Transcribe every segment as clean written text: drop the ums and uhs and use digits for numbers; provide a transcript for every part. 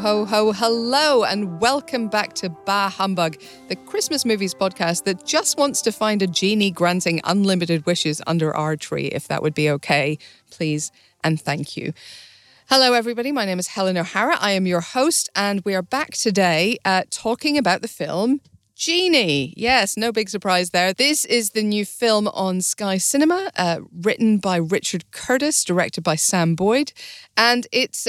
Ho, ho, hello, and welcome back to Bah Humbug, the Christmas movies podcast that just wants to find a genie granting unlimited wishes under our tree, if that would be okay. Please and thank you. Hello, everybody. My name is Helen O'Hara. I am your host, and we are back today talking about the film Genie. Yes, no big surprise there. This is the new film on Sky Cinema, written by Richard Curtis, directed by Sam Boyd. And it's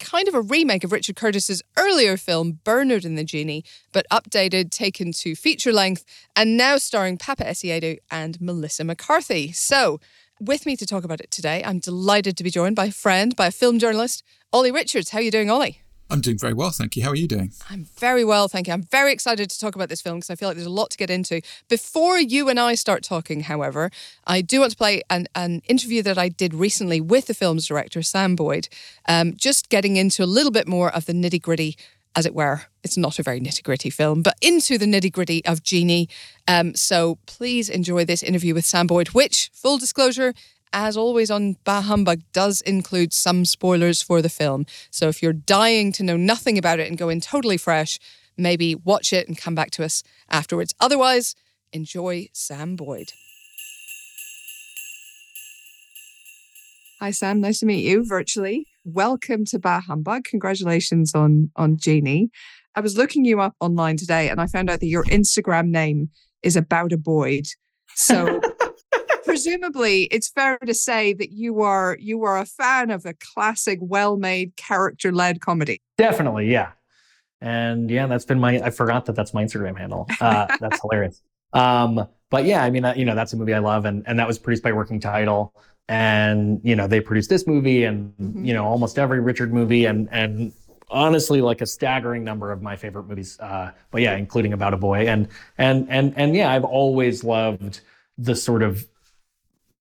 kind of a remake of Richard Curtis's earlier film, Bernard and the Genie, but updated, taken to feature length, and now starring Paapa Essiedu and Melissa McCarthy. So, with me to talk about it today, I'm delighted to be joined by a friend, by a film journalist, Ollie Richards. How are you doing, Ollie? I'm doing very well, thank you. How are you doing? I'm very well, thank you. I'm very excited to talk about this film because I feel like there's a lot to get into. Before you and I start talking, however, I do want to play an interview that I did recently with the film's director, Sam Boyd, just getting into a little bit more of the nitty-gritty, as it were. It's not a very nitty-gritty film, but into the nitty-gritty of Genie. So please enjoy this interview with Sam Boyd, which, full disclosure, as always on Bah Humbug, does include some spoilers for the film. So if you're dying to know nothing about it and go in totally fresh, maybe watch it and come back to us afterwards. Otherwise, enjoy Sam Boyd. Hi, Sam. Nice to meet you virtually. Welcome to Bah Humbug. Congratulations on Genie. I was looking you up online today and I found out that your Instagram name is About a Boyd. So... presumably, it's fair to say that you are a fan of the classic, well-made, character-led comedy. Definitely, yeah. And yeah, that's been I forgot that's my Instagram handle. That's hilarious. But yeah, I mean, that's a movie I love, and that was produced by Working Title, and they produced this movie, and almost every Richard movie, and honestly, like a staggering number of my favorite movies. But yeah, including About a Boy, and yeah, I've always loved the sort of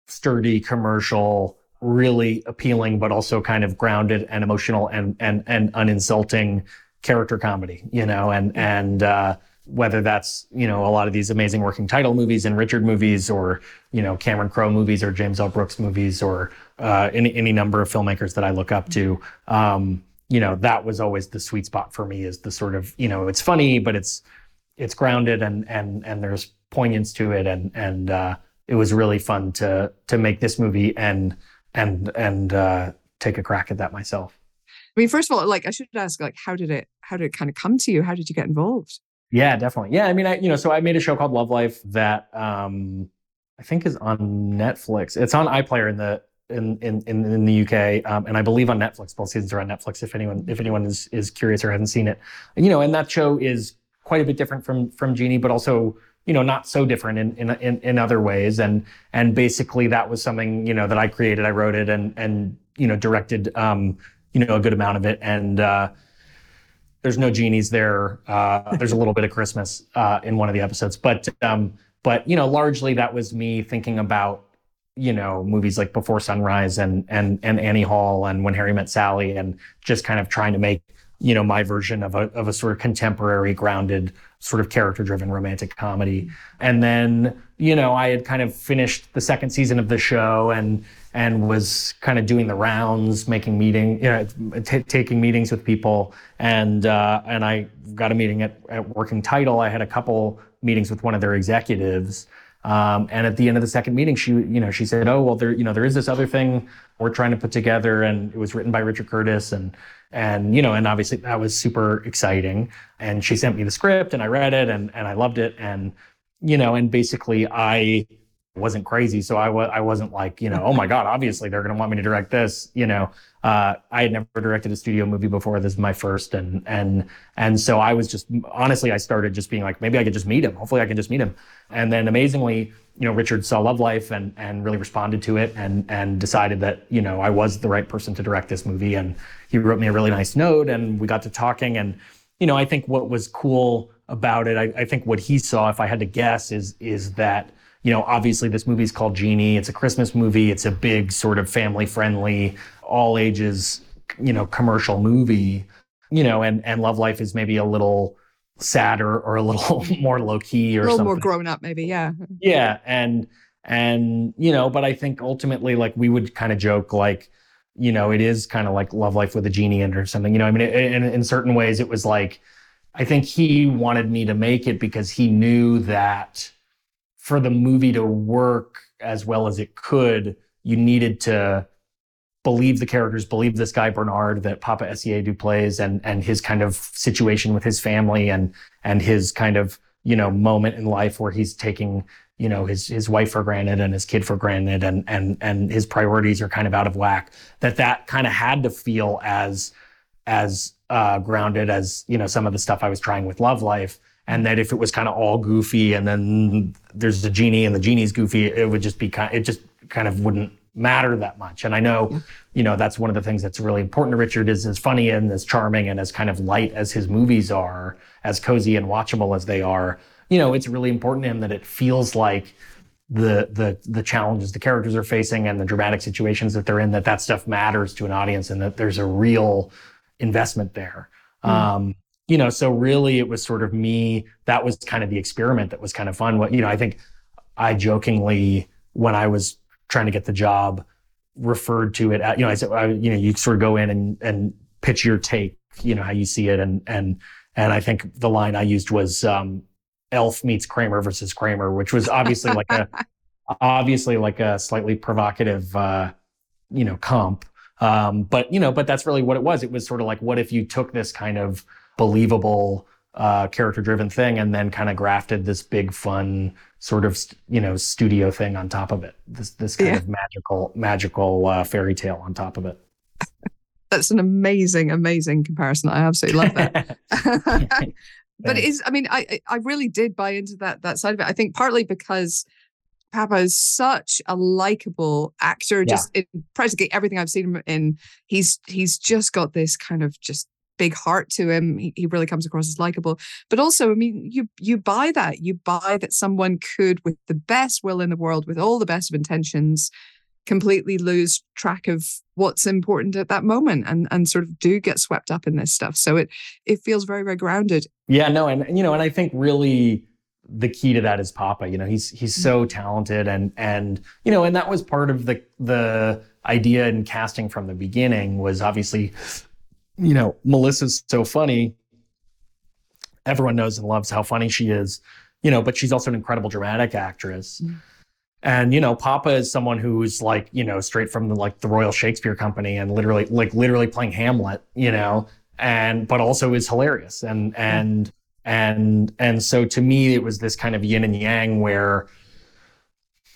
sturdy commercial, really appealing, but also kind of grounded and emotional and uninsulting character comedy, and whether that's, a lot of these amazing Working Title movies and Richard movies or, Cameron Crowe movies or James L. Brooks movies or any number of filmmakers that I look up to, that was always the sweet spot for me, is the sort of, it's funny, but it's grounded and there's poignance to it and it was really fun to make this movie and take a crack at that myself. I mean, first of all, I should ask, how did it kind of come to you? How did you get involved? Yeah, definitely. Yeah, I mean, so I made a show called Love Life that I think is on Netflix. It's on iPlayer in the UK, and I believe on Netflix. Both seasons are on Netflix. If anyone is curious or hasn't seen it, and that show is quite a bit different from Genie, but also, not so different in other ways. And basically that was something, that I created. I wrote it and directed, a good amount of it. And there's no genies there. There's a little bit of Christmas in one of the episodes. But largely that was me thinking about, movies like Before Sunrise and Annie Hall and When Harry Met Sally, and just kind of trying to make, my version of a sort of contemporary, grounded, sort of character-driven romantic comedy. And then, I had kind of finished the second season of the show, and and was kind of doing the rounds, making meetings, taking meetings with people. And I got a meeting at Working Title. I had a couple meetings with one of their executives. And at the end of the second meeting, she said, "Oh, well, there is this other thing we're trying to put together, and it was written by Richard Curtis, and obviously that was super exciting." And she sent me the script, and I read it, and I loved it, and basically I wasn't crazy, so I wasn't like, oh my God, obviously they're going to want me to direct this, I had never directed a studio movie before. This is my first, and so I was just, honestly, I started just being like, maybe I could just meet him. Hopefully I can just meet him. And then amazingly, Richard saw Love Life and really responded to it and decided that, I was the right person to direct this movie. And he wrote me a really nice note, and we got to talking. And, I think what was cool about it, I think what he saw, if I had to guess, is that, obviously this movie is called Jeannie. It's a Christmas movie. It's a big sort of family-friendly, all ages, commercial movie, and Love Life is maybe a little sadder or a little more low key or something. A little more grown up, maybe, yeah. Yeah, and but I think ultimately, like, we would kind of joke, like, it is kind of like Love Life with a genie in it or something. I mean, in certain ways, it was like, I think he wanted me to make it because he knew that for the movie to work as well as it could, you needed to believe the characters, believe this guy Bernard that Paapa Essiedu plays, and his kind of situation with his family, and his kind of moment in life where he's taking his wife for granted and his kid for granted, and his priorities are kind of out of whack. That kind of had to feel as grounded as some of the stuff I was trying with Love Life. And that if it was kind of all goofy and then there's the genie and the genie's goofy, it would just be kind of wouldn't matter that much. And I know, that's one of the things that's really important to Richard, is as funny and as charming and as kind of light as his movies are, as cozy and watchable as they are, it's really important to him that it feels like the challenges the characters are facing and the dramatic situations that they're in, that stuff matters to an audience and that there's a real investment there. Mm. So really it was sort of me, that was kind of the experiment that was kind of fun. I think I jokingly, when I was trying to get the job, referred to it as, I said, you sort of go in and pitch your take, how you see it. And I think the line I used was Elf meets Kramer versus Kramer, which was obviously like a slightly provocative, comp. But that's really what it was. It was sort of like, what if you took this kind of believable, character-driven thing, and then kind of grafted this big, fun sort of studio thing on top of it. This kind of magical fairy tale on top of it. That's an amazing, amazing comparison. I absolutely love that. But it is. I mean, I really did buy into that side of it. I think partly because Paapa is such a likable actor. Just in practically everything I've seen him in, he's just got this kind of just big heart to him. He really comes across as likable. But also, I mean, you buy that. You buy that someone could, with the best will in the world, with all the best of intentions, completely lose track of what's important at that moment and sort of do get swept up in this stuff. So it feels very, very grounded. Yeah, no, and I think really the key to that is Paapa. He's so talented and that was part of the idea in casting from the beginning, was obviously Melissa's so funny. Everyone knows and loves how funny she is, but she's also an incredible dramatic actress. Mm. And, Paapa is someone who's like, straight from the Royal Shakespeare Company and literally playing Hamlet, but also is hilarious. And so to me, it was this kind of yin and yang where,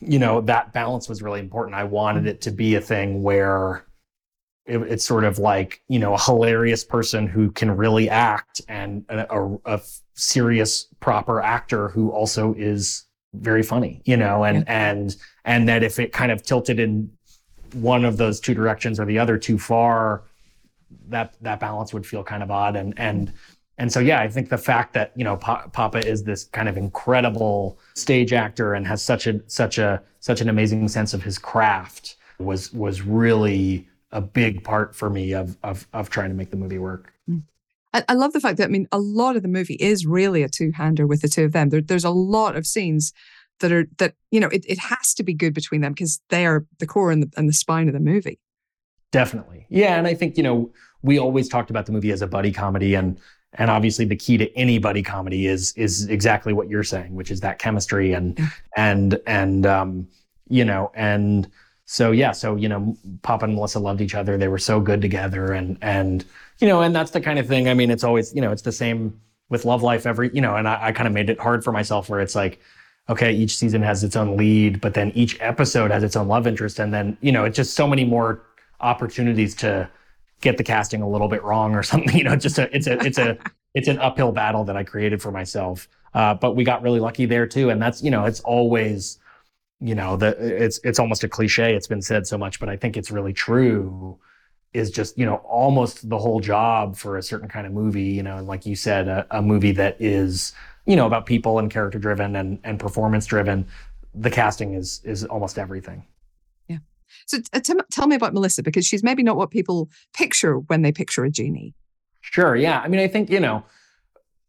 that balance was really important. I wanted it to be a thing where it's sort of like, a hilarious person who can really act and a serious, proper actor who also is very funny, and that if it kind of tilted in one of those two directions or the other too far, that balance would feel kind of odd. And so, I think the fact that, Paapa is this kind of incredible stage actor and has such an amazing sense of his craft was really a big part for me of trying to make the movie work. I love the fact that, a lot of the movie is really a two-hander with the two of them. There's a lot of scenes that you know, it has to be good between them because they are the core and the spine of the movie. Definitely. Yeah. And I think, you know, we always talked about the movie as a buddy comedy, and obviously the key to any buddy comedy is exactly what you're saying, which is that chemistry and so Papa and Melissa loved each other. They were so good together and that's the kind of thing. I mean, it's always, you know, it's the same with Love Life and I kind of made it hard for myself where it's like, okay, each season has its own lead, but then each episode has its own love interest. And then, you know, it's just so many more opportunities to get the casting a little bit wrong or something, you know, it's an uphill battle that I created for myself. But we got really lucky there too. And that's, you know, it's always, you know, it's almost a cliche. It's been said so much, but I think it's really true, is just, you know, almost the whole job for a certain kind of movie, you know, and like you said, a movie that is, you know, about people and character driven and performance driven, the casting is almost everything. Yeah. So tell me about Melissa, because she's maybe not what people picture when they picture a genie. Sure. Yeah. I mean, I think, you know,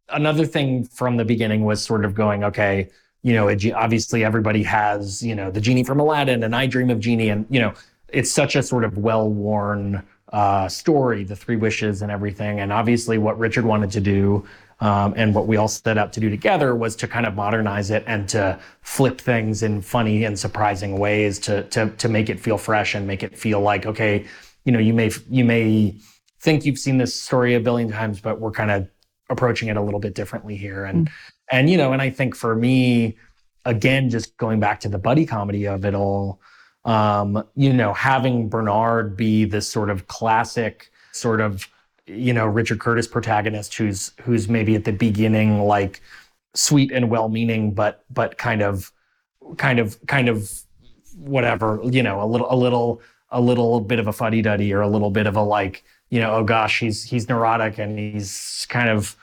another thing from the beginning was sort of going, okay, you know, obviously everybody has, you know, the genie from Aladdin and I Dream of Jeannie, and, you know, it's such a sort of well-worn story, the three wishes and everything. And obviously what Richard wanted to do and what we all set out to do together was to kind of modernize it and to flip things in funny and surprising ways to make it feel fresh and make it feel like, okay, you know, you may think you've seen this story a billion times, but we're kind of approaching it a little bit differently here. And you know, and I think for me, again, just going back to the buddy comedy of it all, you know, having Bernard be this sort of classic sort of, you know, Richard Curtis protagonist who's maybe at the beginning like sweet and well-meaning, but kind of whatever, you know, a little bit of a fuddy-duddy or a little bit of a like, you know, oh gosh, he's neurotic and he's kind of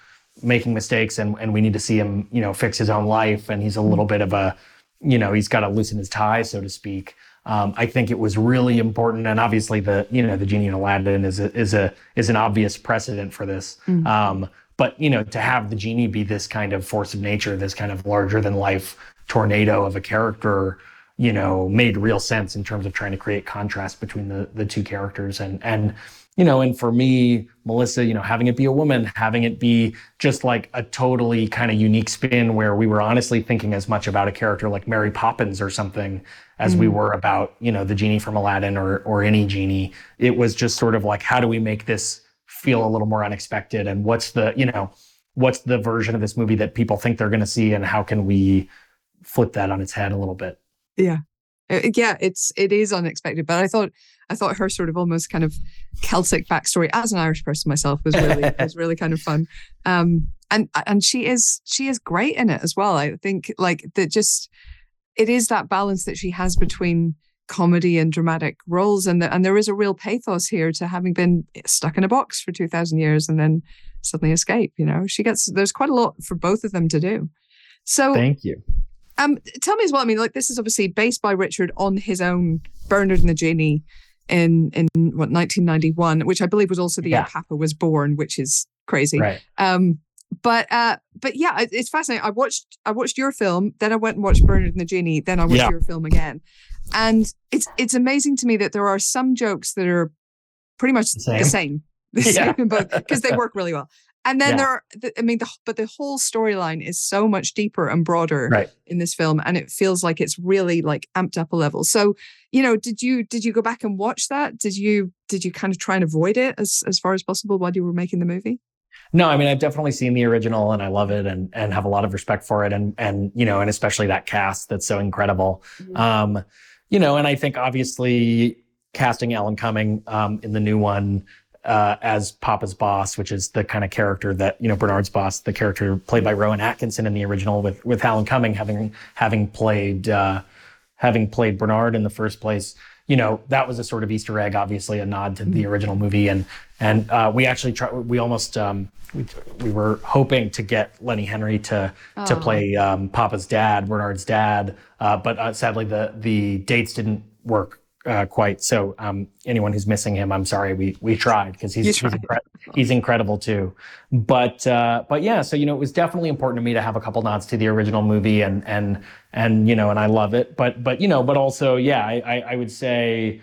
making mistakes and we need to see him, you know, fix his own life, and he's a little bit of a, you know, he's got to loosen his tie, so to speak. I think it was really important, and obviously the Genie and Aladdin is an obvious precedent for this. Mm-hmm. But you know, to have the Genie be this kind of force of nature, this kind of larger than life tornado of a character, you know, made real sense in terms of trying to create contrast between the two characters, and you know, and for me, Melissa, you know, having it be a woman, having it be just like a totally kind of unique spin where we were honestly thinking as much about a character like Mary Poppins or something as we were about, you know, the Genie from Aladdin or any Genie. It was just sort of like, how do we make this feel a little more unexpected? And what's the version of this movie that people think they're going to see? And how can we flip that on its head a little bit? Yeah. Yeah, it is unexpected. But I thought her sort of almost kind of Celtic backstory as an Irish person myself was really kind of fun. And she is great in it as well. I think like that just, it is that balance that she has between comedy and dramatic roles, and there is a real pathos here to having been stuck in a box for 2,000 years and then suddenly escape. You know, there's quite a lot for both of them to do. So thank you. Tell me as well. I mean, like, this is obviously based by Richard on his own Bernard and the Genie in 1991, which I believe was also the year Paapa was born, which is crazy. Right. But yeah, it's fascinating. I watched your film, then I went and watched Bernard and the Genie, then I watched your film again, and it's amazing to me that there are some jokes that are pretty much the same in both, because they work really well. And then the whole storyline is so much deeper and broader in this film, and it feels like it's really like amped up a level. So, you know, did you go back and watch that? Did you kind of try and avoid it as far as possible while you were making the movie? No, I mean, I've definitely seen the original, and I love it, and have a lot of respect for it, and you know, and especially that cast that's so incredible. Yeah. You know, and I think obviously casting Alan Cumming in the new one. As Papa's boss, which is the kind of character that, you know, Bernard's boss, the character played by Rowan Atkinson in the original, with Alan Cumming having played Bernard in the first place. You know, that was a sort of Easter egg, obviously a nod to the original movie, and we actually we were hoping to get Lenny Henry to play Papa's dad, Bernard's dad, but sadly the dates didn't work quite. So anyone who's missing him, I'm sorry. We tried because he's incredible too. But yeah, so it was definitely important to me to have a couple nods to the original movie, and and I love it. But also I would say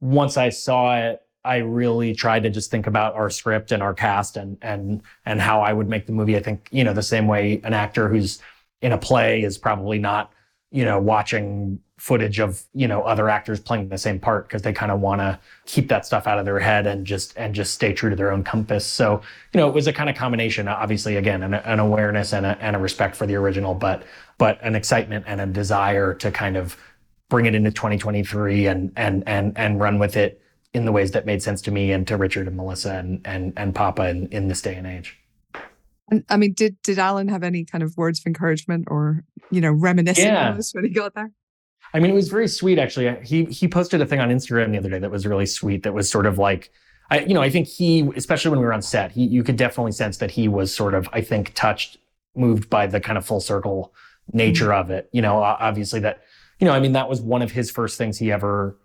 once I saw it, I really tried to just think about our script and our cast and how I would make the movie. I think, the same way an actor who's in a play is probably not, watching footage of, other actors playing the same part, because they kind of want to keep that stuff out of their head and just stay true to their own compass. So, it was a kind of combination, obviously, again, an awareness and a respect for the original, but an excitement and a desire to kind of bring it into 2023 and run with it in the ways that made sense to me and to Richard and Melissa and Paapa in this day and age. And I mean, did Alan have any kind of words of encouragement or, reminiscing on this when he got there? I mean, it was very sweet, actually. He posted a thing on Instagram the other day that was really sweet, that was sort of like, I think he, especially when we were on set, you could definitely sense that he was sort of, I think, touched, moved by the kind of full circle nature of it. Obviously that, that was one of his first things he ever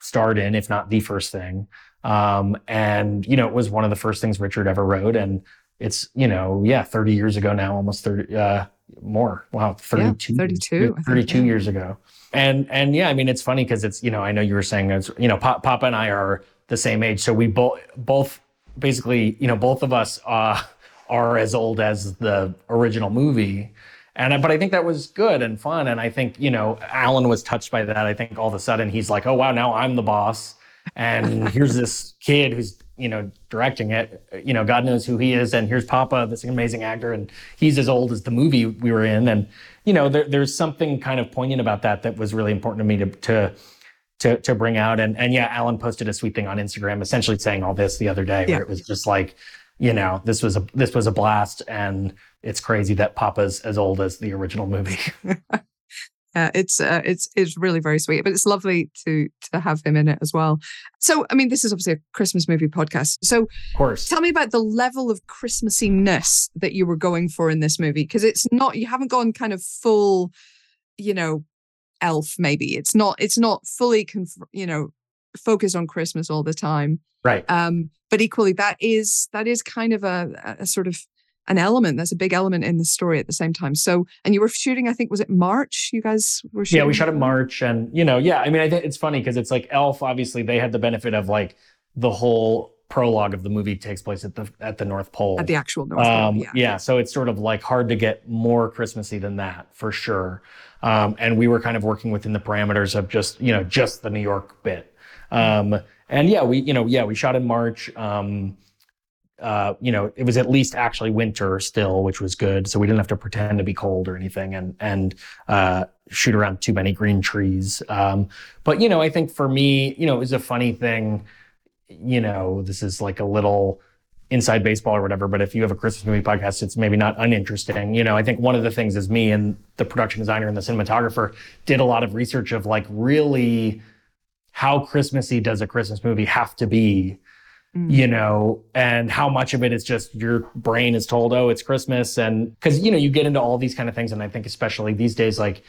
starred in, if not the first thing. And it was one of the first things Richard ever wrote. And it's, 30 years ago now, almost 30, more. Wow. 32, 32 years ago. And yeah, I mean, it's funny because it's, I know you were saying, it's, Paapa and I are the same age. So we both basically, both of us are as old as the original movie. But I think that was good and fun. And I think, Alan was touched by that. I think all of a sudden he's like, oh, wow, now I'm the boss. And here's this kid who's, directing it, God knows who he is. And here's Paapa, this amazing actor. And he's as old as the movie we were in. And, there's something kind of poignant about that was really important to me to bring out. And yeah, Alan posted a sweet thing on Instagram, essentially saying all this the other day, where it was just like, this was a blast, and it's crazy that Papa's as old as the original movie. It's really very sweet, but it's lovely to have him in it as well. So, I mean, this is obviously a Christmas movie podcast. So, of course, tell me about the level of Christmassiness that you were going for in this movie, because it's not, you haven't gone kind of full, Elf. Maybe it's not fully, focused on Christmas all the time. Right. But equally, that is kind of a sort of an element. That's a big element in the story at the same time. So, and you were shooting, I think, was it March? You guys were shooting? Yeah, we shot in March. And, I mean, I think it's funny because it's like Elf, obviously, they had the benefit of like the whole prologue of the movie takes place at the North Pole. At the actual North Pole, yeah. So it's sort of like hard to get more Christmassy than that, for sure. And we were kind of working within the parameters of just the New York bit. And yeah, we shot in March. It was at least actually winter still, which was good. So we didn't have to pretend to be cold or anything and shoot around too many green trees. But, I think for me, it was a funny thing. This is like a little inside baseball or whatever, but if you have a Christmas movie podcast, it's maybe not uninteresting. I think one of the things is me and the production designer and the cinematographer did a lot of research of like really, how Christmassy does a Christmas movie have to be, and how much of it is just your brain is told, oh, it's Christmas. And because, you get into all these kind of things. And I think especially these days, like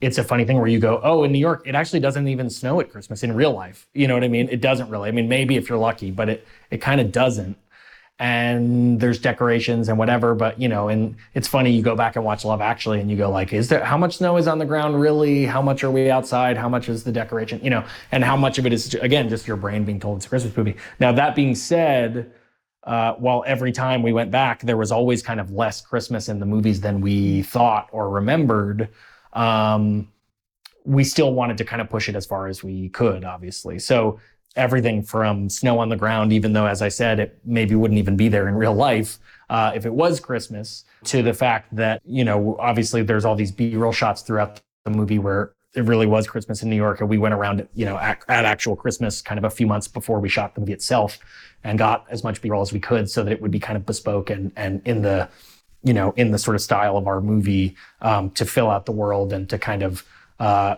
it's a funny thing where you go, oh, in New York, it actually doesn't even snow at Christmas in real life. You know what I mean? It doesn't really. I mean, maybe if you're lucky, but it kind of doesn't. And there's decorations and whatever. But, and it's funny, you go back and watch Love Actually and you go like, how much snow is on the ground really? How much are we outside? How much is the decoration? And how much of it is, again, just your brain being told it's a Christmas movie. Now, that being said, while every time we went back, there was always kind of less Christmas in the movies than we thought or remembered. We still wanted to kind of push it as far as we could, obviously. So everything from snow on the ground, even though, as I said, it maybe wouldn't even be there in real life if it was Christmas, to the fact that, obviously there's all these B-roll shots throughout the movie where it really was Christmas in New York. And we went around, at actual Christmas kind of a few months before we shot the movie itself and got as much B-roll as we could so that it would be kind of bespoke and in the, in the sort of style of our movie to fill out the world and to kind of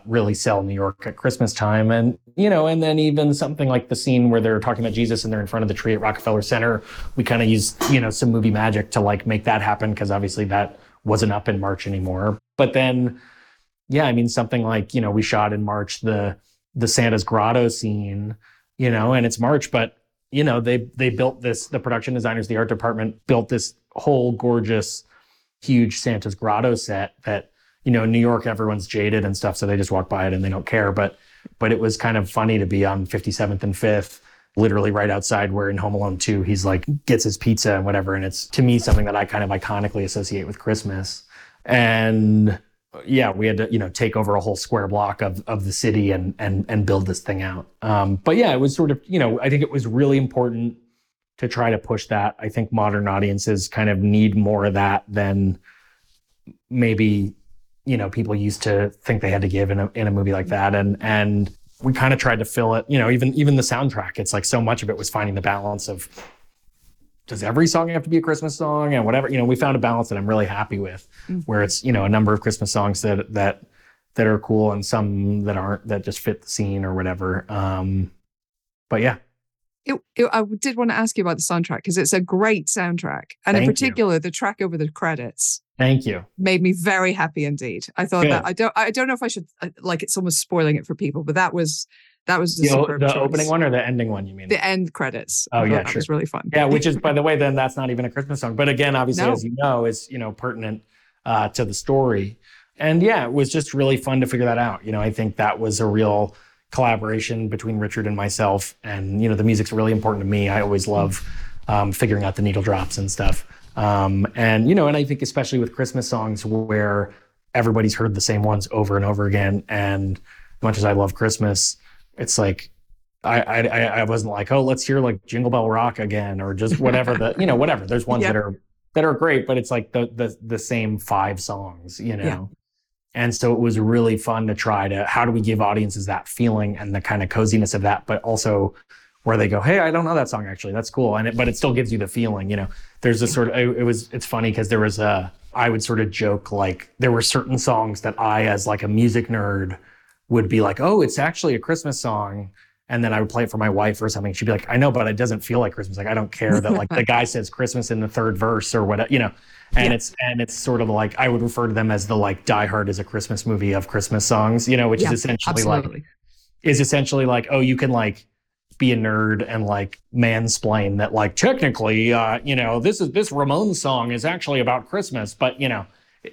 really sell New York at Christmas time. And, and then even something like the scene where they're talking about Jesus and they're in front of the tree at Rockefeller Center, we kind of used, some movie magic to like make that happen, because obviously that wasn't up in March anymore. But then, yeah, I mean, something like, we shot in March the the Santa's grotto scene, you know, and it's March, but, you know, they built this, the production designers, the art department built this whole gorgeous, huge Santa's grotto set that, you know, in New York, everyone's jaded and stuff, so they just walk by it and they don't care. But it was kind of funny to be on 57th and 5th, literally right outside where in Home Alone 2, he's like, gets his pizza and whatever. And it's, to me, something that I kind of iconically associate with Christmas. And yeah, we had to, you know, take over a whole square block of the city and build this thing out. But yeah, it was sort of, you know, I think it was really important to try to push that. I think modern audiences kind of need more of that than maybe, you know, people used to think they had to give in a movie like that. And we kind of tried to fill it, you know, even the soundtrack, it's like so much of it was finding the balance of, does every song have to be a Christmas song and whatever, you know, we found a balance that I'm really happy with, where it's, you know, a number of Christmas songs that are cool and some that aren't, that just fit the scene or whatever. But yeah. I did want to ask you about the soundtrack because it's a great soundtrack. And in particular, the track over the credits. Thank you. Made me very happy indeed. I thought that, I don't know if I should, like, it's almost spoiling it for people, but that was the opening one or the ending one, you mean? The end credits. Oh yeah, that was really fun. Yeah, which is, by the way, then that's not even a Christmas song. But again, obviously, as you know, it's, you know, pertinent to the story. And yeah, it was just really fun to figure that out. You know, I think that was a real collaboration between Richard and myself, and you know the music's really important to me. I always love figuring out the needle drops and stuff, and you know, and I think especially with Christmas songs where everybody's heard the same ones over and over again, and as much as I love Christmas, it's like I wasn't like, oh, let's hear like Jingle Bell Rock again or just whatever the you know whatever. There's ones that are great, but it's like the same five songs, you know. Yeah. And so it was really fun to try to, how do we give audiences that feeling and the kind of coziness of that, but also where they go, hey, I don't know that song actually, that's cool. But it still gives you the feeling, you know, there's a sort of, it's funny because there was I would sort of joke, like there were certain songs that I, as like a music nerd, would be like, oh, it's actually a Christmas song. And then I would play it for my wife or something. She'd be like, I know, but it doesn't feel like Christmas. Like, I don't care that like the guy says Christmas in the third verse or whatever, you know. And it's sort of like, I would refer to them as the like Die Hard is a Christmas movie of Christmas songs, you know, which is essentially like, oh, you can like be a nerd and like mansplain that like technically, you know, this Ramones song is actually about Christmas, but you know,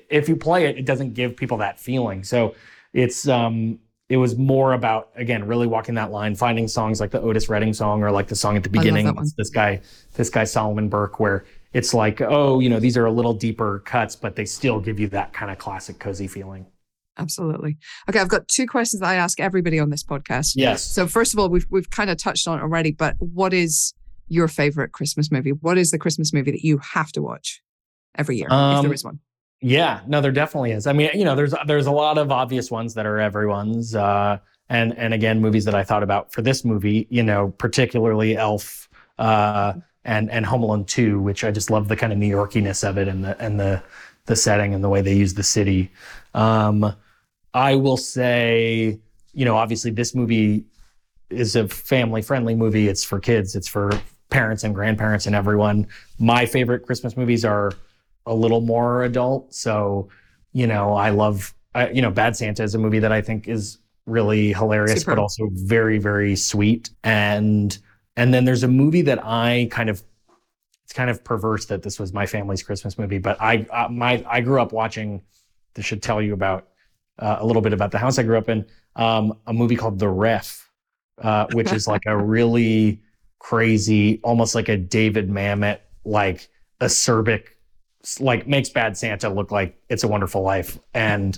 if you play it, it doesn't give people that feeling. So it's, it was more about, again, really walking that line, finding songs like the Otis Redding song or like the song at the beginning, this guy Solomon Burke, where it's like, oh, you know, these are a little deeper cuts, but they still give you that kind of classic cozy feeling. Absolutely. Okay, I've got two questions that I ask everybody on this podcast. Yes. So first of all, we've kind of touched on it already, but what is your favorite Christmas movie? What is the Christmas movie that you have to watch every year, if there is one? Yeah, no, there definitely is. I mean, you know, there's a lot of obvious ones that are everyone's. And again, movies that I thought about for this movie, you know, particularly Elf, and Home Alone 2, which I just love the kind of New Yorkiness of it and the setting and the way they use the city. I will say, you know, obviously this movie is a family-friendly movie. It's for kids. It's for parents and grandparents and everyone. My favorite Christmas movies are a little more adult. So, you know, I love Bad Santa is a movie that I think is really hilarious, but also very, very sweet. And then there's a movie that I it's kind of perverse that this was my family's Christmas movie, but I grew up watching, this should tell you about a little bit about the house I grew up in, a movie called The Ref, which is like a really crazy, almost like a David Mamet, like acerbic, like makes Bad Santa look like It's a Wonderful Life. And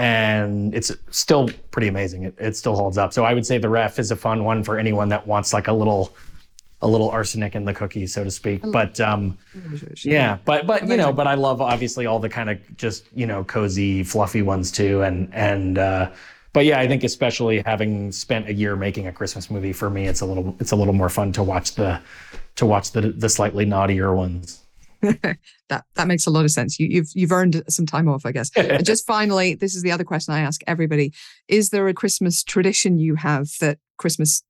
it's still pretty amazing. It still holds up. So I would say The Ref is a fun one for anyone that wants like a little arsenic in the cookie, so to speak. But but you know, but I love obviously all the kind of just, you know, cozy, fluffy ones too. But yeah, I think especially having spent a year making a Christmas movie, for me, it's a little more fun to watch the slightly naughtier ones. That makes a lot of sense. You've earned some time off, I guess. And just finally, this is the other question I ask everybody. Is there a Christmas tradition you have that Christmas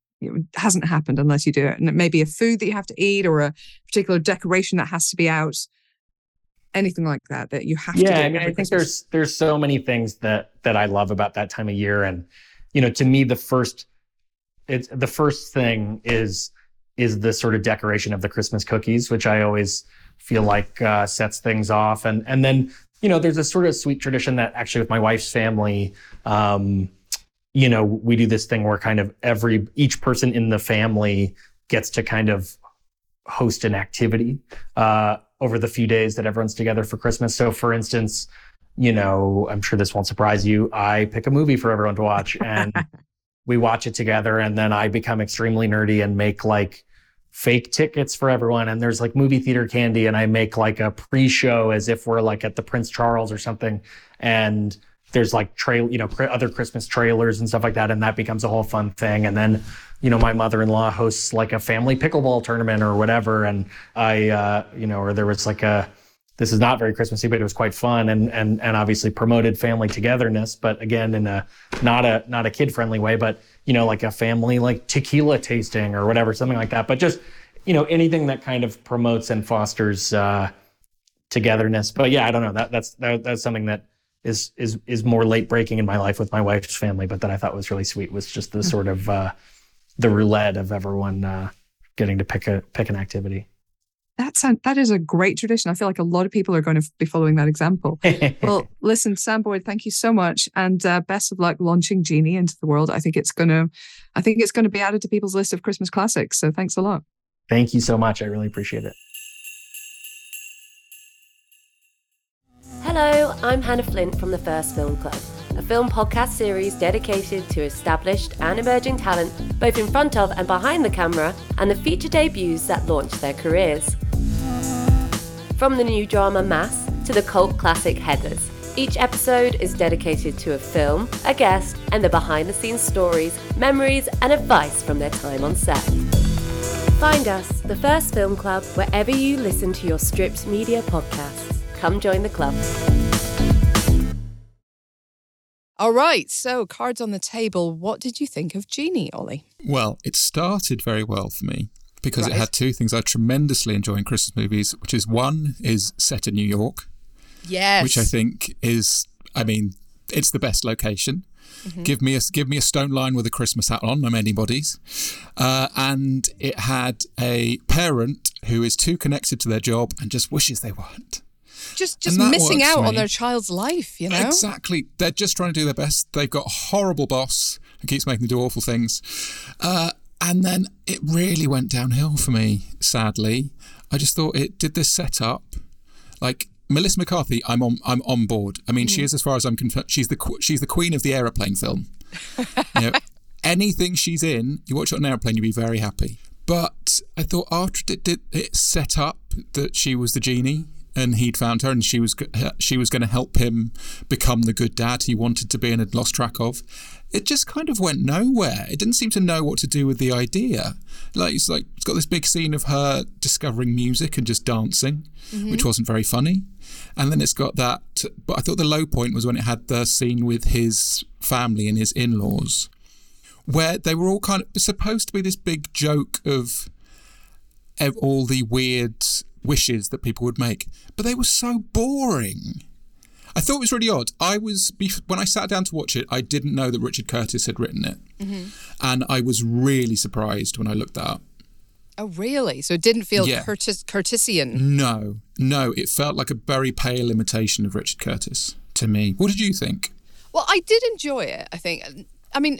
hasn't happened unless you do it? And it may be a food that you have to eat or a particular decoration that has to be out. Anything like that you have to do. Yeah, I mean, I think there's so many things that I love about that time of year. And you know, to me, the first thing is the sort of decoration of the Christmas cookies, which I always feel like sets things off. And then, you know, there's a sort of sweet tradition that actually with my wife's family, you know, we do this thing where kind of each person in the family gets to kind of host an activity over the few days that everyone's together for Christmas. So for instance, you know, I'm sure this won't surprise you, I pick a movie for everyone to watch and we watch it together, and then I become extremely nerdy and make like fake tickets for everyone, and there's like movie theater candy, and I make like a pre-show as if we're like at the Prince Charles or something, and there's like other Christmas trailers and stuff like that, and that becomes a whole fun thing. And then, you know, my mother-in-law hosts like a family pickleball tournament or whatever, and I you know, or there was like this is not very Christmassy, but it was quite fun, and obviously promoted family togetherness, but again in a not a kid-friendly way, but you know, like a family, like tequila tasting or whatever, something like that. But just, you know, anything that kind of promotes and fosters togetherness. But yeah, I don't know. That's something that is more late breaking in my life with my wife's family, but that I thought was really sweet, was just the sort of the roulette of everyone getting to pick an activity. That is a great tradition. I feel like a lot of people are going to be following that example. Well, listen, Sam Boyd, thank you so much, and best of luck launching Genie into the world. I think it's going to be added to people's list of Christmas classics. So thanks a lot. Thank you so much. I really appreciate it. Hello, I'm Hannah Flint from the First Film Club, a film podcast series dedicated to established and emerging talent, both in front of and behind the camera, and the feature debuts that launched their careers. From the new drama Mass to the cult classic Heathers, each episode is dedicated to a film, a guest, and the behind-the-scenes stories, memories, and advice from their time on set. Find us, The First Film Club, wherever you listen to your Stripped Media podcasts. Come join the club. All right, so cards on the table. What did you think of Genie, Ollie? Well, it started very well for me because it had two things I tremendously enjoy in Christmas movies, which is one is set in New York. Yes. Which I think is, I mean, it's the best location. Mm-hmm. Give me a stone lion with a Christmas hat on, I'm anybody's. And it had a parent who is too connected to their job and just wishes they weren't. Just missing out on their child's life, you know? Exactly. They're just trying to do their best. They've got a horrible boss who keeps making them do awful things. And then it really went downhill for me, sadly. I just thought it did this setup. Like, Melissa McCarthy, I'm on board. I mean, she is, as far as I'm concerned, she's the queen of the aeroplane film. You know, anything she's in, you watch it on an aeroplane, you'll be very happy. But I thought after it set up that she was the genie, and he'd found her, and she was going to help him become the good dad he wanted to be and had lost track of. It just kind of went nowhere. It didn't seem to know what to do with the idea. Like it's got this big scene of her discovering music and just dancing, which wasn't very funny. And then it's got that. But I thought the low point was when it had the scene with his family and his in-laws, where they were all kind of supposed to be this big joke of all the weird wishes that people would make, but they were so boring. I thought it was really odd. When I sat down to watch it, I didn't know that Richard Curtis had written it, and I was really surprised when I looked that up. Oh, really? So it didn't feel Curtisian? No. It felt like a very pale imitation of Richard Curtis to me. What did you think? Well, I did enjoy it, I think. I mean,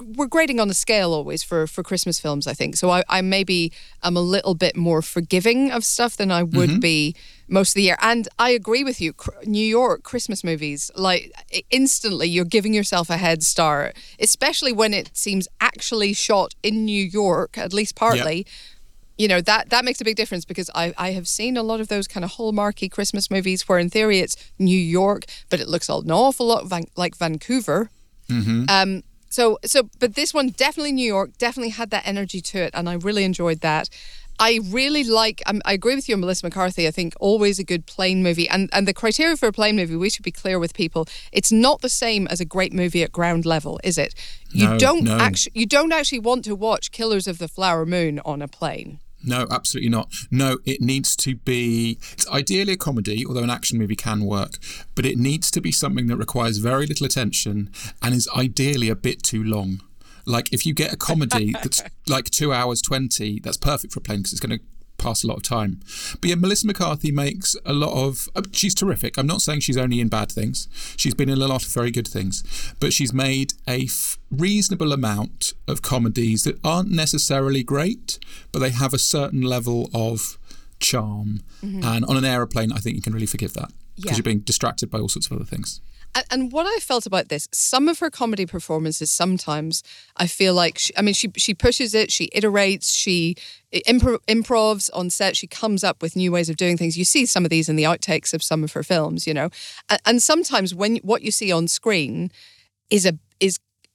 we're grading on a scale always for Christmas films, I think. So I maybe am a little bit more forgiving of stuff than I would be most of the year. And I agree with you. New York Christmas movies, like instantly you're giving yourself a head start, especially when it seems actually shot in New York, at least partly. Yep. You know, that makes a big difference, because I have seen a lot of those kind of hallmarky Christmas movies where in theory it's New York, but it looks an awful lot like Vancouver. But this one, definitely New York, definitely had that energy to it, and I really enjoyed that. I really like, I agree with you on Melissa McCarthy. I think always a good plain movie, and the criteria for a plain movie, we should be clear with people, it's not the same as a great movie at ground level, is it? You don't actually want to watch Killers of the Flower Moon on a plane. No, absolutely not. No, it needs to be, it's ideally a comedy, although an action movie can work, but it needs to be something that requires very little attention and is ideally a bit too long. Like, if you get a comedy that's like 2 hours 20, that's perfect for a plane because it's going to pass a lot of time. But yeah, Melissa McCarthy makes a lot of, she's terrific. I'm not saying she's only in bad things. She's been in a lot of very good things, but she's made a reasonable amount of comedies that aren't necessarily great, but they have a certain level of charm. Mm-hmm. And on an aeroplane, I think you can really forgive that because you're being distracted by all sorts of other things. And what I felt about this, some of her comedy performances, sometimes I feel like, she pushes it, she iterates, she improves on set, she comes up with new ways of doing things. You see some of these in the outtakes of some of her films, you know. And sometimes when what you see on screen is it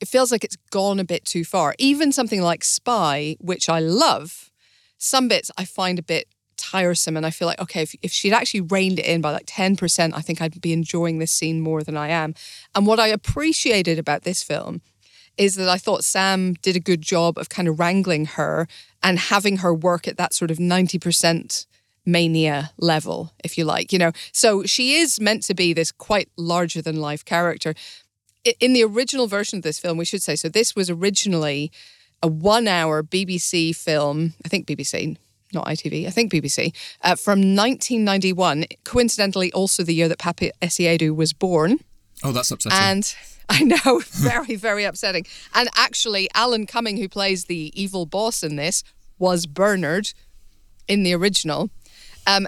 feels like it's gone a bit too far. Even something like Spy, which I love, some bits I find a bit tiresome, and I feel like, okay, if she'd actually reined it in by like 10%, I think I'd be enjoying this scene more than I am. And what I appreciated about this film is that I thought Sam did a good job of kind of wrangling her and having her work at that sort of 90% mania level, if you like, you know. So she is meant to be this quite larger than life character. In the original version of this film, we should say, so this was originally a 1 hour BBC film, I think BBC, not ITV, I think BBC, from 1991, coincidentally also the year that Paapa Essiedu was born. Oh, that's upsetting. And I know, very, very upsetting. And actually, Alan Cumming, who plays the evil boss in this, was Bernard in the original. And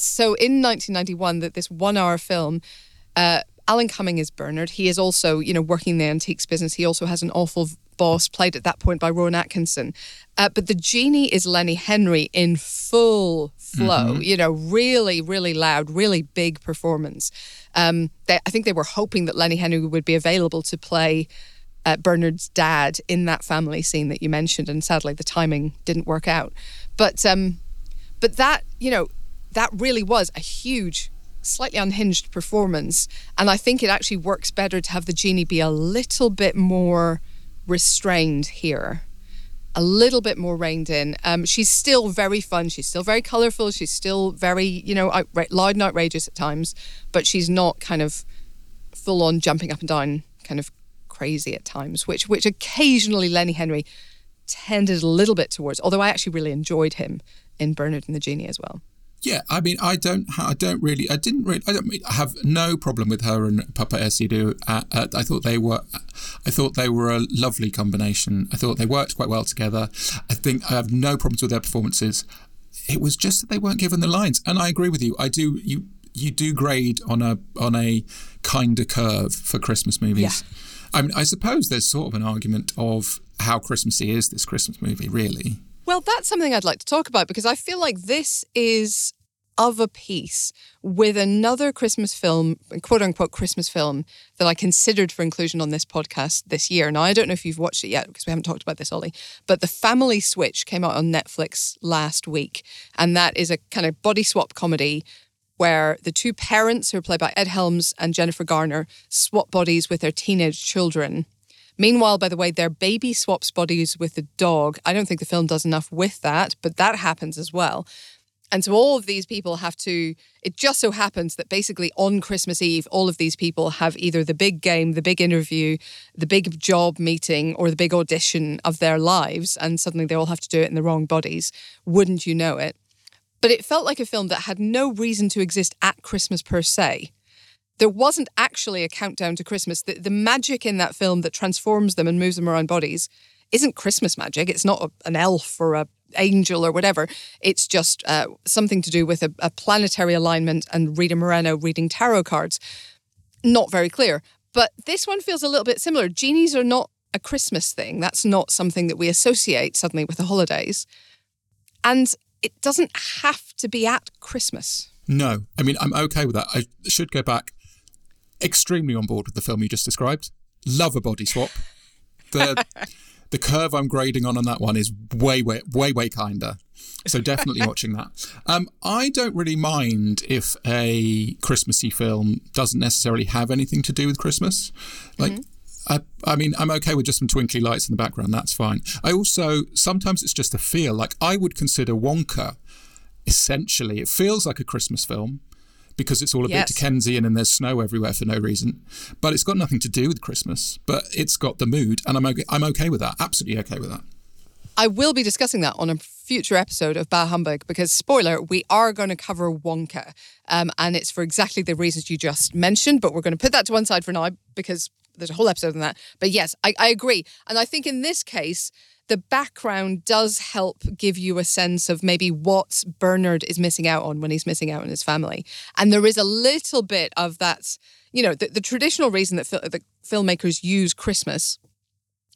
so in 1991, that this 1 hour film, Alan Cumming is Bernard. He is also, you know, working in the antiques business. He also has an awful boss, played at that point by Rowan Atkinson. But the genie is Lenny Henry in full flow, mm-hmm. you know, really, really loud, really big performance. I think they were hoping that Lenny Henry would be available to play Bernard's dad in that family scene that you mentioned. And sadly, the timing didn't work out. But that, you know, that really was a huge, slightly unhinged performance. And I think it actually works better to have the genie be a little bit more restrained here, a little bit more reined in. She's still very fun, she's still very colourful, she's still very, you know, loud and outrageous at times, but she's not kind of full-on jumping up and down kind of crazy at times, which occasionally Lenny Henry tended a little bit towards, although I actually really enjoyed him in Bernard and the Genie as well. Yeah, I mean, I have no problem with her and Paapa Essiedu. I thought they were a lovely combination. I thought they worked quite well together. I think I have no problems with their performances. It was just that they weren't given the lines, and I agree with you. I do. You do grade on a kinder curve for Christmas movies. Yeah. I mean, I suppose there's sort of an argument of how Christmassy is this Christmas movie, really. Well, that's something I'd like to talk about, because I feel like this is of a piece with another Christmas film, quote unquote Christmas film, that I considered for inclusion on this podcast this year. Now, I don't know if you've watched it yet because we haven't talked about this, Ollie, but The Family Switch came out on Netflix last week. And that is a kind of body swap comedy where the two parents, who are played by Ed Helms and Jennifer Garner, swap bodies with their teenage children. Meanwhile, by the way, their baby swaps bodies with the dog. I don't think the film does enough with that, but that happens as well. And so all of these people have to, it just so happens that basically on Christmas Eve, all of these people have either the big game, the big interview, the big job meeting, or the big audition of their lives. And suddenly they all have to do it in the wrong bodies. Wouldn't you know it? But it felt like a film that had no reason to exist at Christmas per se. There wasn't actually a countdown to Christmas. The magic in that film that transforms them and moves them around bodies isn't Christmas magic. It's not an elf or an angel or whatever. It's just something to do with a planetary alignment and Rita Moreno reading tarot cards. Not very clear. But this one feels a little bit similar. Genies are not a Christmas thing. That's not something that we associate suddenly with the holidays. And it doesn't have to be at Christmas. No. I mean, I'm okay with that. I should go back. Extremely on board with the film you just described. Love a body swap. The curve I'm grading on that one is way, way, way, way kinder. So definitely watching that. I don't really mind if a Christmassy film doesn't necessarily have anything to do with Christmas. Like, mm-hmm. I mean, I'm okay with just some twinkly lights in the background. That's fine. I also, sometimes it's just a feel. Like, I would consider Wonka, essentially, it feels like a Christmas film because it's all a bit Dickensian and there's snow everywhere for no reason. But it's got nothing to do with Christmas. But it's got the mood, and I'm okay with that. Absolutely okay with that. I will be discussing that on a future episode of Bah Humbug because, spoiler, we are going to cover Wonka. And it's for exactly the reasons you just mentioned, but we're going to put that to one side for now because there's a whole episode on that. But yes, I agree. And I think in this case, the background does help give you a sense of maybe what Bernard is missing out on when he's missing out on his family. And there is a little bit of that, you know, the traditional reason that the filmmakers use Christmas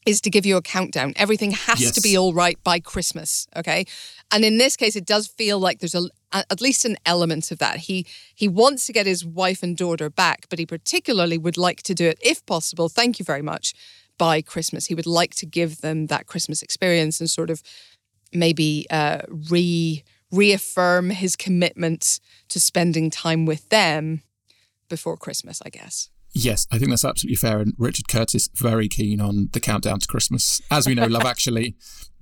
is to give you a countdown. Everything has to be all right by Christmas, okay? And in this case, it does feel like there's at least an element of that. He wants to get his wife and daughter back, but he particularly would like to do it, if possible, thank you very much, by Christmas. He would like to give them that Christmas experience and sort of maybe reaffirm his commitment to spending time with them before Christmas, I guess. Yes, I think that's absolutely fair. And Richard Curtis, very keen on the countdown to Christmas. As we know, Love Actually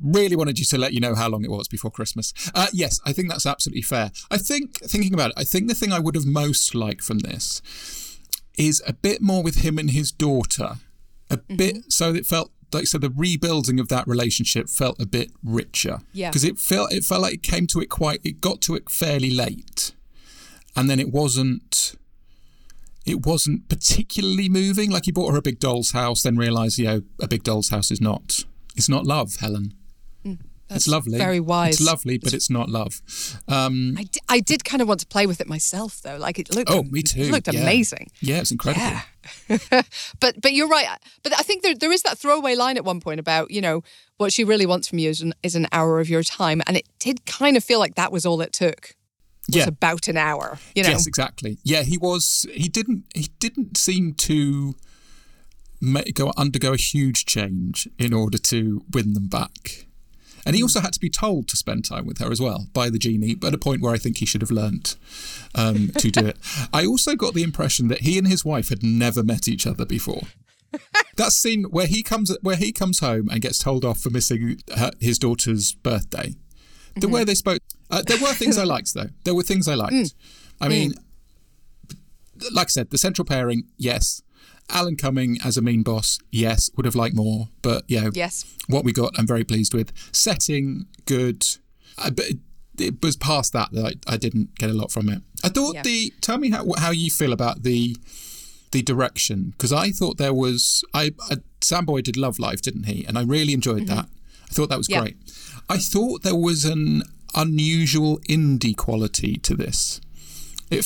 really wanted you to let you know how long it was before Christmas. Yes, I think that's absolutely fair. I think, thinking about it, I think the thing I would have most liked from this is a bit more with him and his daughter. A bit, so it felt like, so the rebuilding of that relationship felt a bit richer. Yeah. Because it felt like it came to it quite, it got to it fairly late. And then it wasn't particularly moving. Like, he bought her a big doll's house, then realised, you know, a big doll's house is not, it's not love, Helen. It's lovely. Very wise. It's lovely, but it's not love. I did kind of want to play with it myself, though. Like, it looked, me too. It looked amazing. Yeah, it's incredible. Yeah. but you're right. But I think there is that throwaway line at one point about, you know, what she really wants from you is an hour of your time. And it did kind of feel like that was all it took. Was about an hour, you know. Yes, exactly. Yeah, he didn't seem to undergo a huge change in order to win them back. And he also had to be told to spend time with her as well by the genie, but at a point where I think he should have learnt to do it. I also got the impression that he and his wife had never met each other before. That scene where he comes home and gets told off for missing his daughter's birthday. The way they spoke, there were things I liked, though. There were things I liked. I mean, like I said, the central pairing, yes. Alan Cumming as a mean boss, yes. Would have liked more, but yeah, what we got, I'm very pleased with. Setting, good. But it was past that I didn't get a lot from it. I thought tell me how you feel about the direction, because I thought there was, Sam Boyd did Love Life, didn't he? And I really enjoyed that. I thought that was great. I thought there was an unusual indie quality to this. It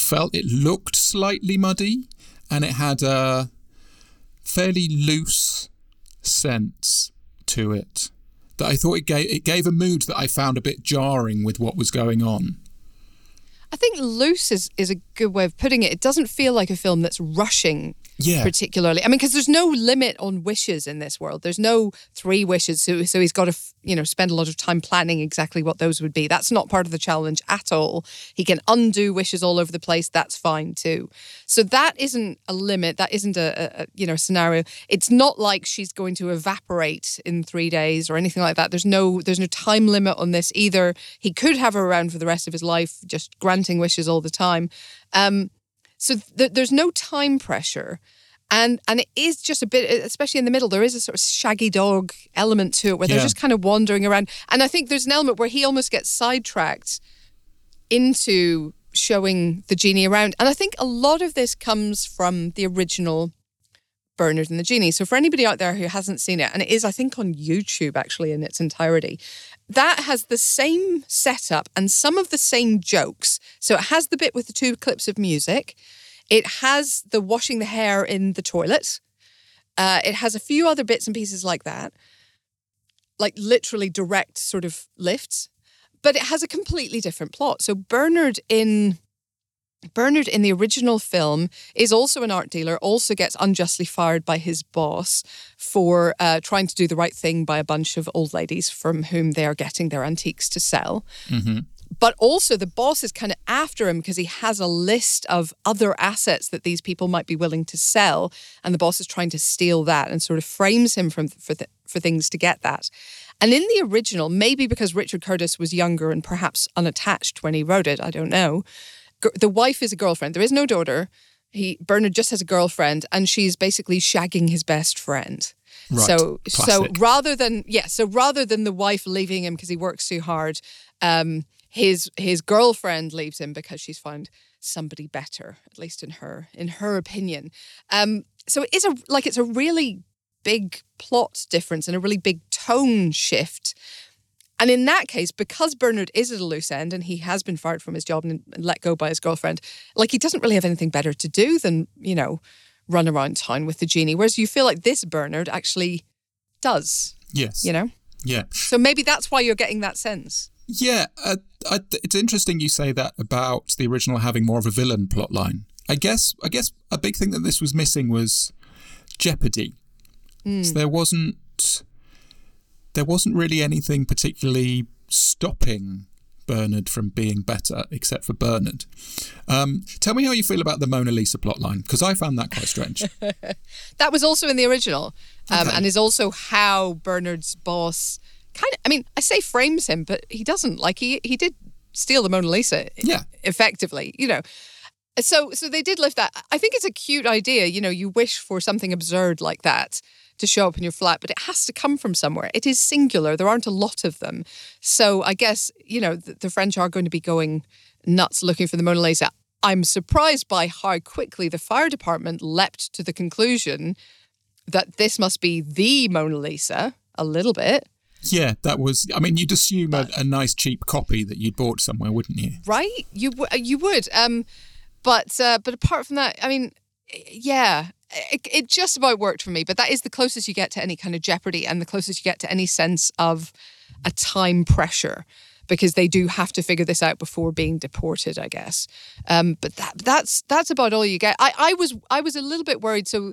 looked slightly muddy, and it had a fairly loose sense to it that I thought it gave a mood that I found a bit jarring with what was going on. I think loose is a good way of putting it. It doesn't feel like a film that's rushing. Yeah. Particularly, I mean, because there's no limit on wishes in this world. There's no 3 wishes, so he's got to, you know, spend a lot of time planning exactly what those would be. That's not part of the challenge at all. He can undo wishes all over the place. That's fine too. So that isn't a limit. That isn't a you know, scenario. It's not like she's going to evaporate in 3 days or anything like that. There's no time limit on this either. He could have her around for the rest of his life, just granting wishes all the time. So there's no time pressure. And it is just a bit, especially in the middle, there is a sort of shaggy dog element to it where they're just kind of wandering around. And I think there's an element where he almost gets sidetracked into showing the genie around. And I think a lot of this comes from the original Bernard and the Genie. So for anybody out there who hasn't seen it, and it is, I think, on YouTube actually in its entirety, that has the same setup and some of the same jokes. So it has the bit with the 2 clips of music. It has the washing the hair in the toilet. It has a few other bits and pieces like that, like literally direct sort of lifts. But it has a completely different plot. So Bernard in the original film is also an art dealer, also gets unjustly fired by his boss for trying to do the right thing by a bunch of old ladies from whom they are getting their antiques to sell. But also the boss is kind of after him because he has a list of other assets that these people might be willing to sell. And the boss is trying to steal that and sort of frames him for things to get that. And in the original, maybe because Richard Curtis was younger and perhaps unattached when he wrote it, I don't know, the wife is a girlfriend. There is no daughter. Bernard just has a girlfriend and she's basically shagging his best friend. Right. So rather than the wife leaving him because he works too hard, his girlfriend leaves him because she's found somebody better, at least in her opinion. So it is it's a really big plot difference and a really big tone shift. And in that case, because Bernard is at a loose end and he has been fired from his job and let go by his girlfriend, he doesn't really have anything better to do than, run around town with the genie. Whereas you feel like this Bernard actually does. Yes. Yeah. So maybe that's why you're getting that sense. Yeah. It's interesting you say that about the original having more of a villain plotline. I guess a big thing that this was missing was jeopardy. Mm. So there wasn't really anything particularly stopping Bernard from being better, except for Bernard. Tell me how you feel about the Mona Lisa plotline, because I found that quite strange. That was also in the original, okay. And is also how Bernard's boss frames him, but he doesn't. He did steal the Mona Lisa, effectively, So they did lift that. I think it's a cute idea, you wish for something absurd like that to show up in your flat, but it has to come from somewhere. It is singular. There aren't a lot of them. So I guess, the French are going to be going nuts looking for the Mona Lisa. I'm surprised by how quickly the fire department leapt to the conclusion that this must be the Mona Lisa a little bit. Yeah, that was... you'd assume a nice cheap copy that you'd bought somewhere, wouldn't you? Right? You would. But apart from that, It just about worked for me, but that is the closest you get to any kind of jeopardy and the closest you get to any sense of a time pressure, because they do have to figure this out before being deported, I guess. But that's about all you get. I was a little bit worried. So,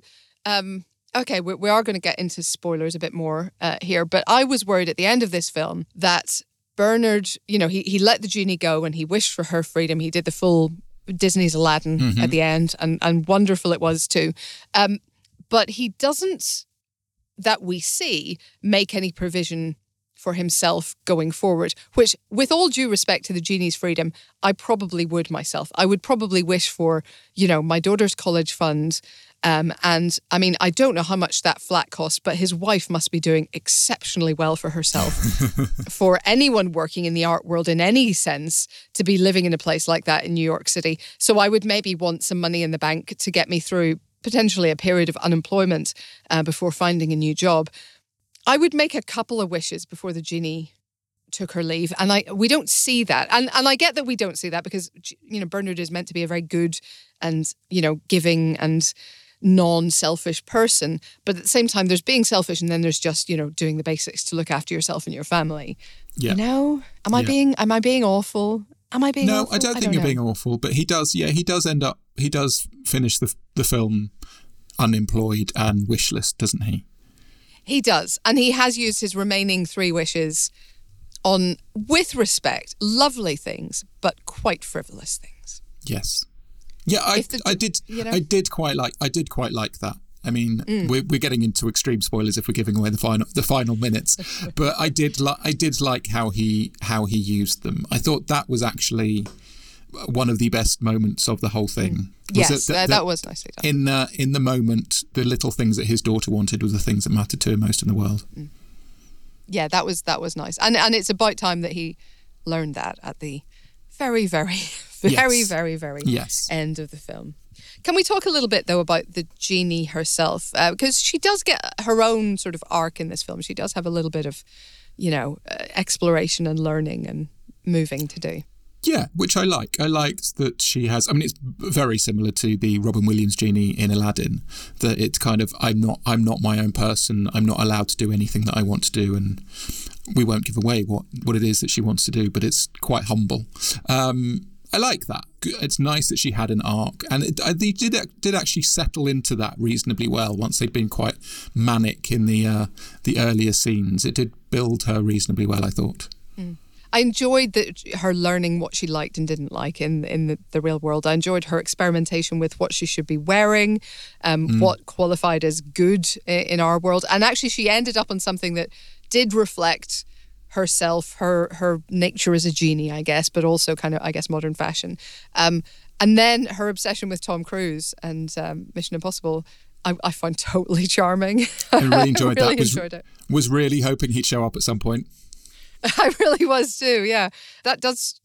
okay, we are going to get into spoilers a bit more here, but I was worried at the end of this film that Bernard, he let the genie go and he wished for her freedom. He did the full Disney's Aladdin at the end, and wonderful it was too. But he doesn't, that we see, make any provision for himself going forward, which, with all due respect to the genie's freedom, I probably would myself. I would probably wish for, my daughter's college fund. And I don't know how much that flat cost, but his wife must be doing exceptionally well for herself. For anyone working in the art world in any sense to be living in a place like that in New York City. So I would maybe want some money in the bank to get me through potentially a period of unemployment before finding a new job. I would make a couple of wishes before the genie took her leave, and we don't see that, and I get that we don't see that because Bernard is meant to be a very good and giving and non-selfish person, but at the same time there's being selfish and then there's just doing the basics to look after yourself and your family. Am I being awful? I don't think you're being awful, but he does finish the film unemployed and wishless, doesn't he? He does, and he has used his remaining 3 wishes on, with respect, lovely things, but quite frivolous things. Yes. Yeah, I did quite like that. We're getting into extreme spoilers if we're giving away the final minutes, but I did like how he used them. I thought that was actually one of the best moments of the whole thing. That was nicely done. In the moment, the little things that his daughter wanted were the things that mattered to her most in the world. Mm. Yeah, that was nice. And it's about time that he learned that at the very, very, very, very, very end of the film. Can we talk a little bit, though, about the genie herself? Because she does get her own sort of arc in this film. She does have a little bit of, exploration and learning and moving to do. Yeah, which I like. I liked that she has... it's very similar to the Robin Williams genie in Aladdin, that it's kind of, I'm not my own person, I'm not allowed to do anything that I want to do, and we won't give away what it is that she wants to do, but it's quite humble. I like that. It's nice that she had an arc, and they did actually settle into that reasonably well once they'd been quite manic in the earlier scenes. It did build her reasonably well, I thought. Mm. I enjoyed her learning what she liked and didn't like in the real world. I enjoyed her experimentation with what she should be wearing, what qualified as good in our world. And actually she ended up on something that did reflect herself, her nature as a genie, I guess, but also kind of, I guess, modern fashion. And then her obsession with Tom Cruise and Mission Impossible, I find totally charming. I really enjoyed that. Was really hoping he'd show up at some point. I really was too, yeah. That does,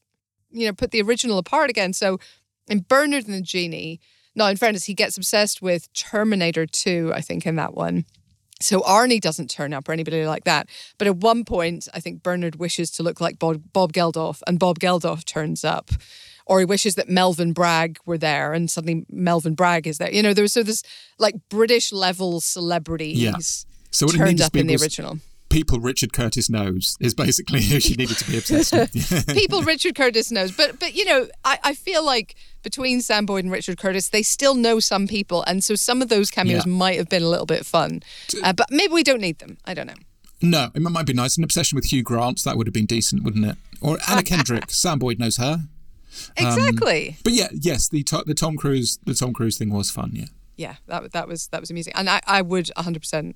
put the original apart again. So in Bernard and the Genie, now in fairness, he gets obsessed with Terminator 2, I think, in that one. So Arnie doesn't turn up or anybody like that. But at one point, I think Bernard wishes to look like Bob Geldof, and Bob Geldof turns up. Or he wishes that Melvin Bragg were there, and suddenly Melvin Bragg is there. There was this British level celebrities So what turned up in the original. People Richard Curtis knows is basically who she needed to be obsessed with. People Richard Curtis knows. But I feel like between Sam Boyd and Richard Curtis, they still know some people. And so some of those cameos might have been a little bit fun. But maybe we don't need them. I don't know. No, it might be nice. An obsession with Hugh Grant, that would have been decent, wouldn't it? Or Anna Kendrick. Sam Boyd knows her. Exactly. But the Tom Cruise thing was fun. Yeah. Yeah, that was amusing, and I would 100%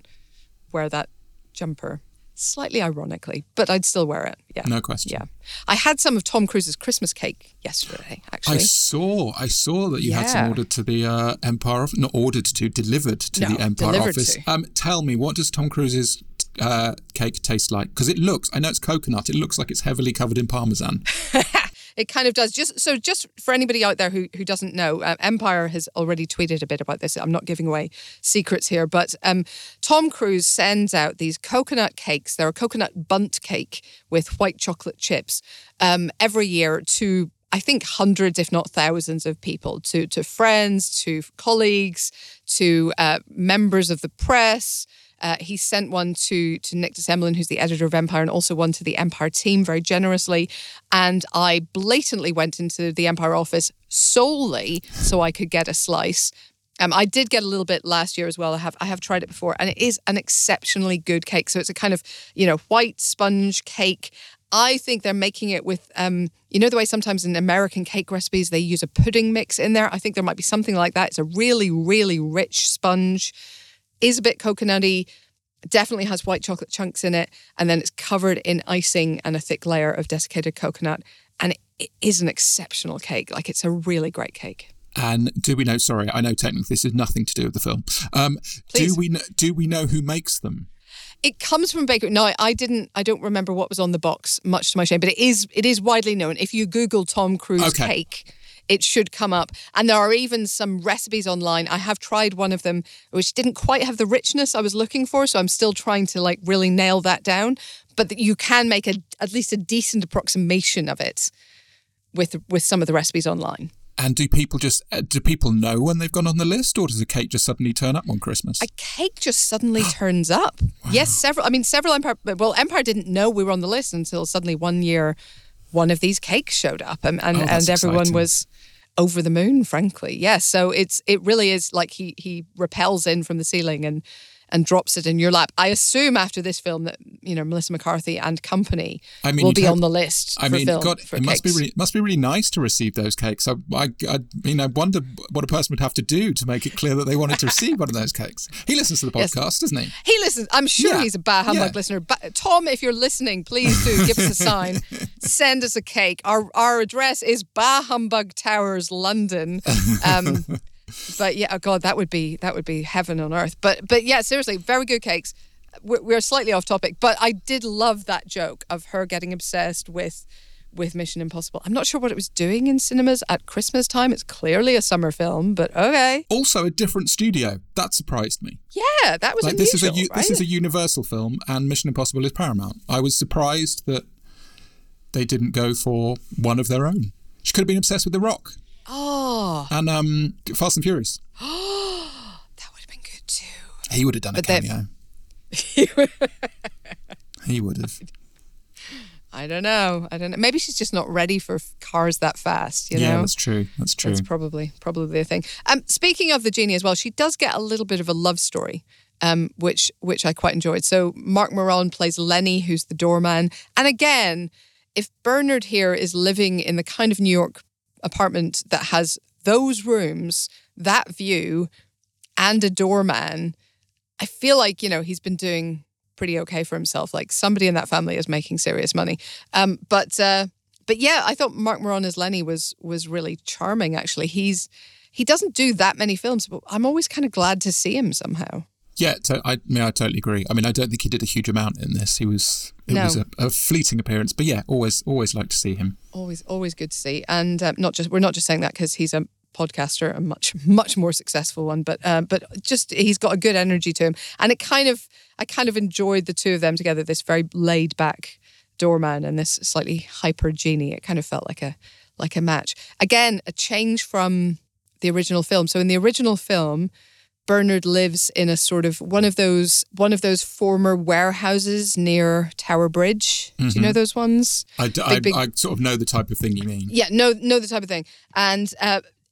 wear that jumper, slightly ironically, but I'd still wear it. Yeah, no question. Yeah, I had some of Tom Cruise's Christmas cake yesterday. Actually, I saw that you had some ordered to the Empire office. Not ordered to, delivered to the Empire office. Tell me, what does Tom Cruise's cake taste like? Because I know it's coconut. It looks like it's heavily covered in parmesan. It kind of does. Just for anybody out there who doesn't know, Empire has already tweeted a bit about this. I'm not giving away secrets here, but Tom Cruise sends out these coconut cakes. They're a coconut bundt cake with white chocolate chips every year to, I think, hundreds, if not thousands of people, to friends, to colleagues, to members of the press. He sent one to Nick DeSemblin, who's the editor of Empire, and also one to the Empire team very generously. And I blatantly went into the Empire office solely so I could get a slice. I did get a little bit last year as well. I have tried it before, and it is an exceptionally good cake. So it's a kind of, white sponge cake. I think they're making it with, the way sometimes in American cake recipes, they use a pudding mix in there. I think there might be something like that. It's a really, really rich sponge. Is a bit coconutty, definitely has white chocolate chunks in it, and then it's covered in icing and a thick layer of desiccated coconut. And it is an exceptional cake. It's a really great cake. And do we know, sorry, I know technically this is nothing to do with the film. Do we know who makes them? It comes from a bakery. No, I don't remember what was on the box, much to my shame, but it is widely known. If you Google Tom Cruise cake, it should come up. And there are even some recipes online. I have tried one of them, which didn't quite have the richness I was looking for. So I'm still trying to really nail that down. But you can make at least a decent approximation of it with some of the recipes online. And do people know when they've gone on the list, or does a cake just suddenly turn up on Christmas? A cake just suddenly turns up. Wow. Yes, several Empire. Well, Empire didn't know we were on the list until suddenly one year, one of these cakes showed up, and everyone was over the moon. Frankly, yeah. So it really is like he rappels in from the ceiling and drops it in your lap. I assume after this film that Melissa McCarthy and company will be on the list. It must be really nice to receive those cakes. I wonder what a person would have to do to make it clear that they wanted to receive one of those cakes. He listens to the podcast, doesn't he? He listens. I'm sure he's a Bah Humbug listener. But Tom, if you're listening, please do give us a sign. Send us a cake. Our address is Bah Humbug Towers, London. But yeah, oh God, that would be heaven on earth. But yeah, seriously, very good cakes. We're slightly off topic, but I did love that joke of her getting obsessed with Mission Impossible. I'm not sure what it was doing in cinemas at Christmas time. It's clearly a summer film, but okay. Also a different studio. That surprised me. Yeah, that was unusual, This is a Universal film, and Mission Impossible is Paramount. I was surprised that they didn't go for one of their own. She could have been obsessed with The Rock. Oh. And Fast and Furious. Oh, that would have been good too. He would have done a cameo. He would have. I don't know. Maybe she's just not ready for cars that fast, Yeah, that's true. That's probably a thing. Speaking of the genie as well, she does get a little bit of a love story, which I quite enjoyed. So Mark Maron plays Lenny, who's the doorman. And again, if Bernard here is living in the kind of New York apartment that has those rooms, that view, and a doorman, I feel like, you know, he's been doing pretty okay for himself. Like, somebody in that family is making serious money. But yeah, I thought Marc Maron as Lenny was really charming, actually. He doesn't do that many films, but I'm always kind of glad to see him somehow. Yeah, I totally agree. I mean, I don't think he did a huge amount in this. It was a fleeting appearance, but yeah, always like to see him. Always good to see, and we're not just saying that because he's a podcaster, a much more successful one, but just he's got a good energy to him, and I kind of enjoyed the two of them together. This very laid back doorman and this slightly hyper genie. It kind of felt like a match. Again, a change from the original film. So in the original film, Bernard lives in a sort of one of those former warehouses near Tower Bridge. Mm-hmm. Do you know those ones? I sort of know the type of thing you mean. Yeah, know the type of thing. And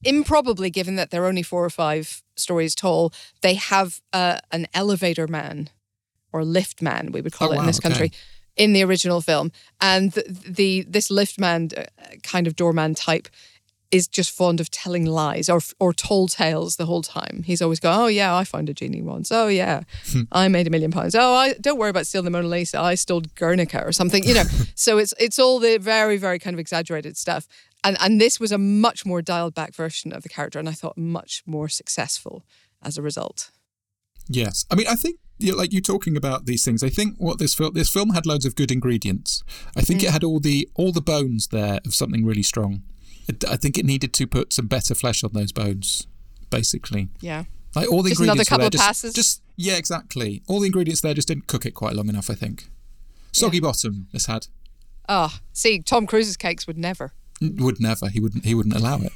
improbably, given that they're only 4 or 5 stories tall, they have an elevator man or lift man, we would call it in this country, in the original film. And this lift man, kind of doorman type, is just fond of telling lies or tall tales the whole time. He's always going, oh yeah, I found a genie once. Oh yeah, I made £1 million. Oh, I don't worry about stealing the Mona Lisa. I stole Guernica or something, you know. So it's all the very, very kind of exaggerated stuff. And this was a much more dialed back version of the character, and I thought much more successful as a result. Yes. I mean, I think, you know, like you talking about these things, I think what this film had loads of good ingredients. I think it had all the bones there of something really strong. I think it needed to put some better flesh on those bones, basically. Yeah. Like all the just ingredients another couple there, of passes. Just, yeah, exactly. All the ingredients there just didn't cook it quite long enough, I think. Soggy bottom, this had. Ah, see, Tom Cruise's cakes would never. Would never. He wouldn't allow it.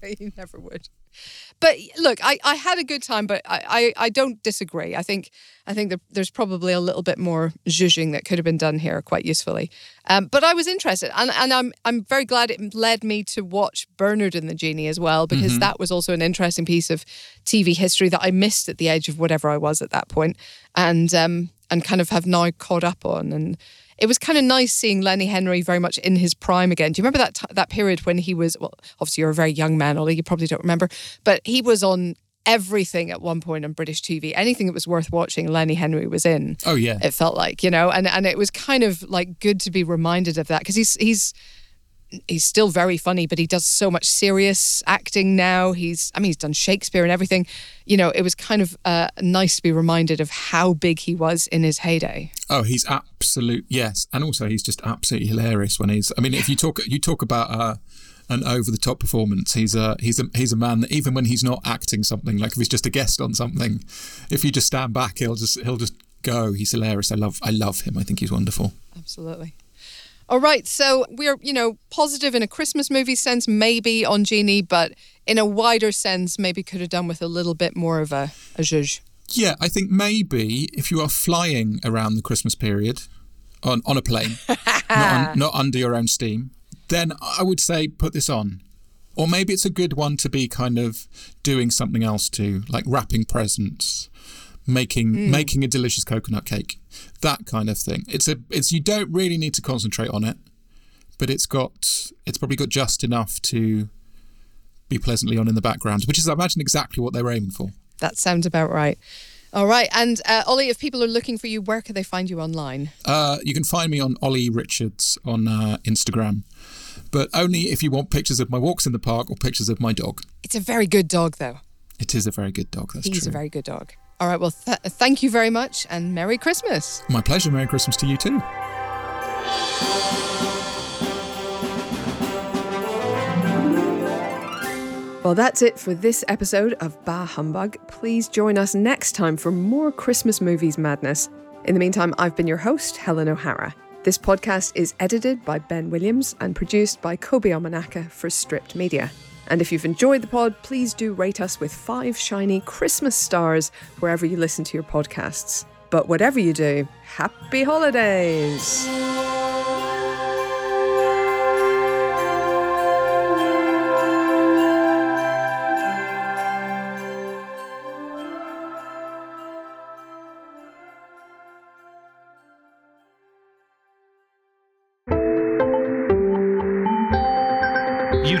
He never would. But look, I had a good time, but I don't disagree. I think there's probably a little bit more zhuzhing that could have been done here quite usefully. But I was interested, and I'm very glad it led me to watch Bernard and the Genie as well, because that was also an interesting piece of TV history that I missed at the edge of whatever I was at that point, and kind of have now caught up on. And it was kind of nice seeing Lenny Henry very much in his prime again. Do you remember that period when he was, well, obviously you're a very young man, Ollie, you probably don't remember, but he was on everything at one point on British TV. Anything that was worth watching, Lenny Henry was in. Oh yeah. It felt like, you know, and it was kind of like good to be reminded of that, because he's still very funny, but he does so much serious acting now. He's done Shakespeare and everything. You know, it was kind of nice to be reminded of how big he was in his heyday. Oh, he's absolute, yes. And also he's just absolutely hilarious when he's, I mean, if you talk about an over-the-top performance, he's a man that even when he's not acting something, like if he's just a guest on something, if you just stand back, he'll just go. He's hilarious. I love him. I think he's wonderful. Absolutely. All right, so we're, you know, positive in a Christmas movie sense, maybe, on Genie, but in a wider sense, maybe could have done with a little bit more of a zhuzh. Yeah, I think maybe if you are flying around the Christmas period on a plane, not under your own steam, then I would say put this on. Or maybe it's a good one to be kind of doing something else to, like wrapping presents, making a delicious coconut cake, that kind of thing. It's you don't really need to concentrate on it, but it's probably got just enough to be pleasantly on in the background, which is, I imagine, exactly what they were aiming for. That sounds about right. All right, and Ollie, if people are looking for you, where can they find you online? You can find me on Ollie Richards on Instagram, but only if you want pictures of my walks in the park or pictures of my dog. It's a very good dog, though. It is a very good dog. That's true. He's a very good dog. All right, well, thank you very much, and Merry Christmas. My pleasure. Merry Christmas to you too. Well, that's it for this episode of Bah Humbug. Please join us next time for more Christmas movies madness. In the meantime, I've been your host, Helen O'Hara. This podcast is edited by Ben Williams and produced by Kobe Almanaka for Stripped Media. And if you've enjoyed the pod, please do rate us with 5 shiny Christmas stars wherever you listen to your podcasts. But whatever you do, happy holidays! You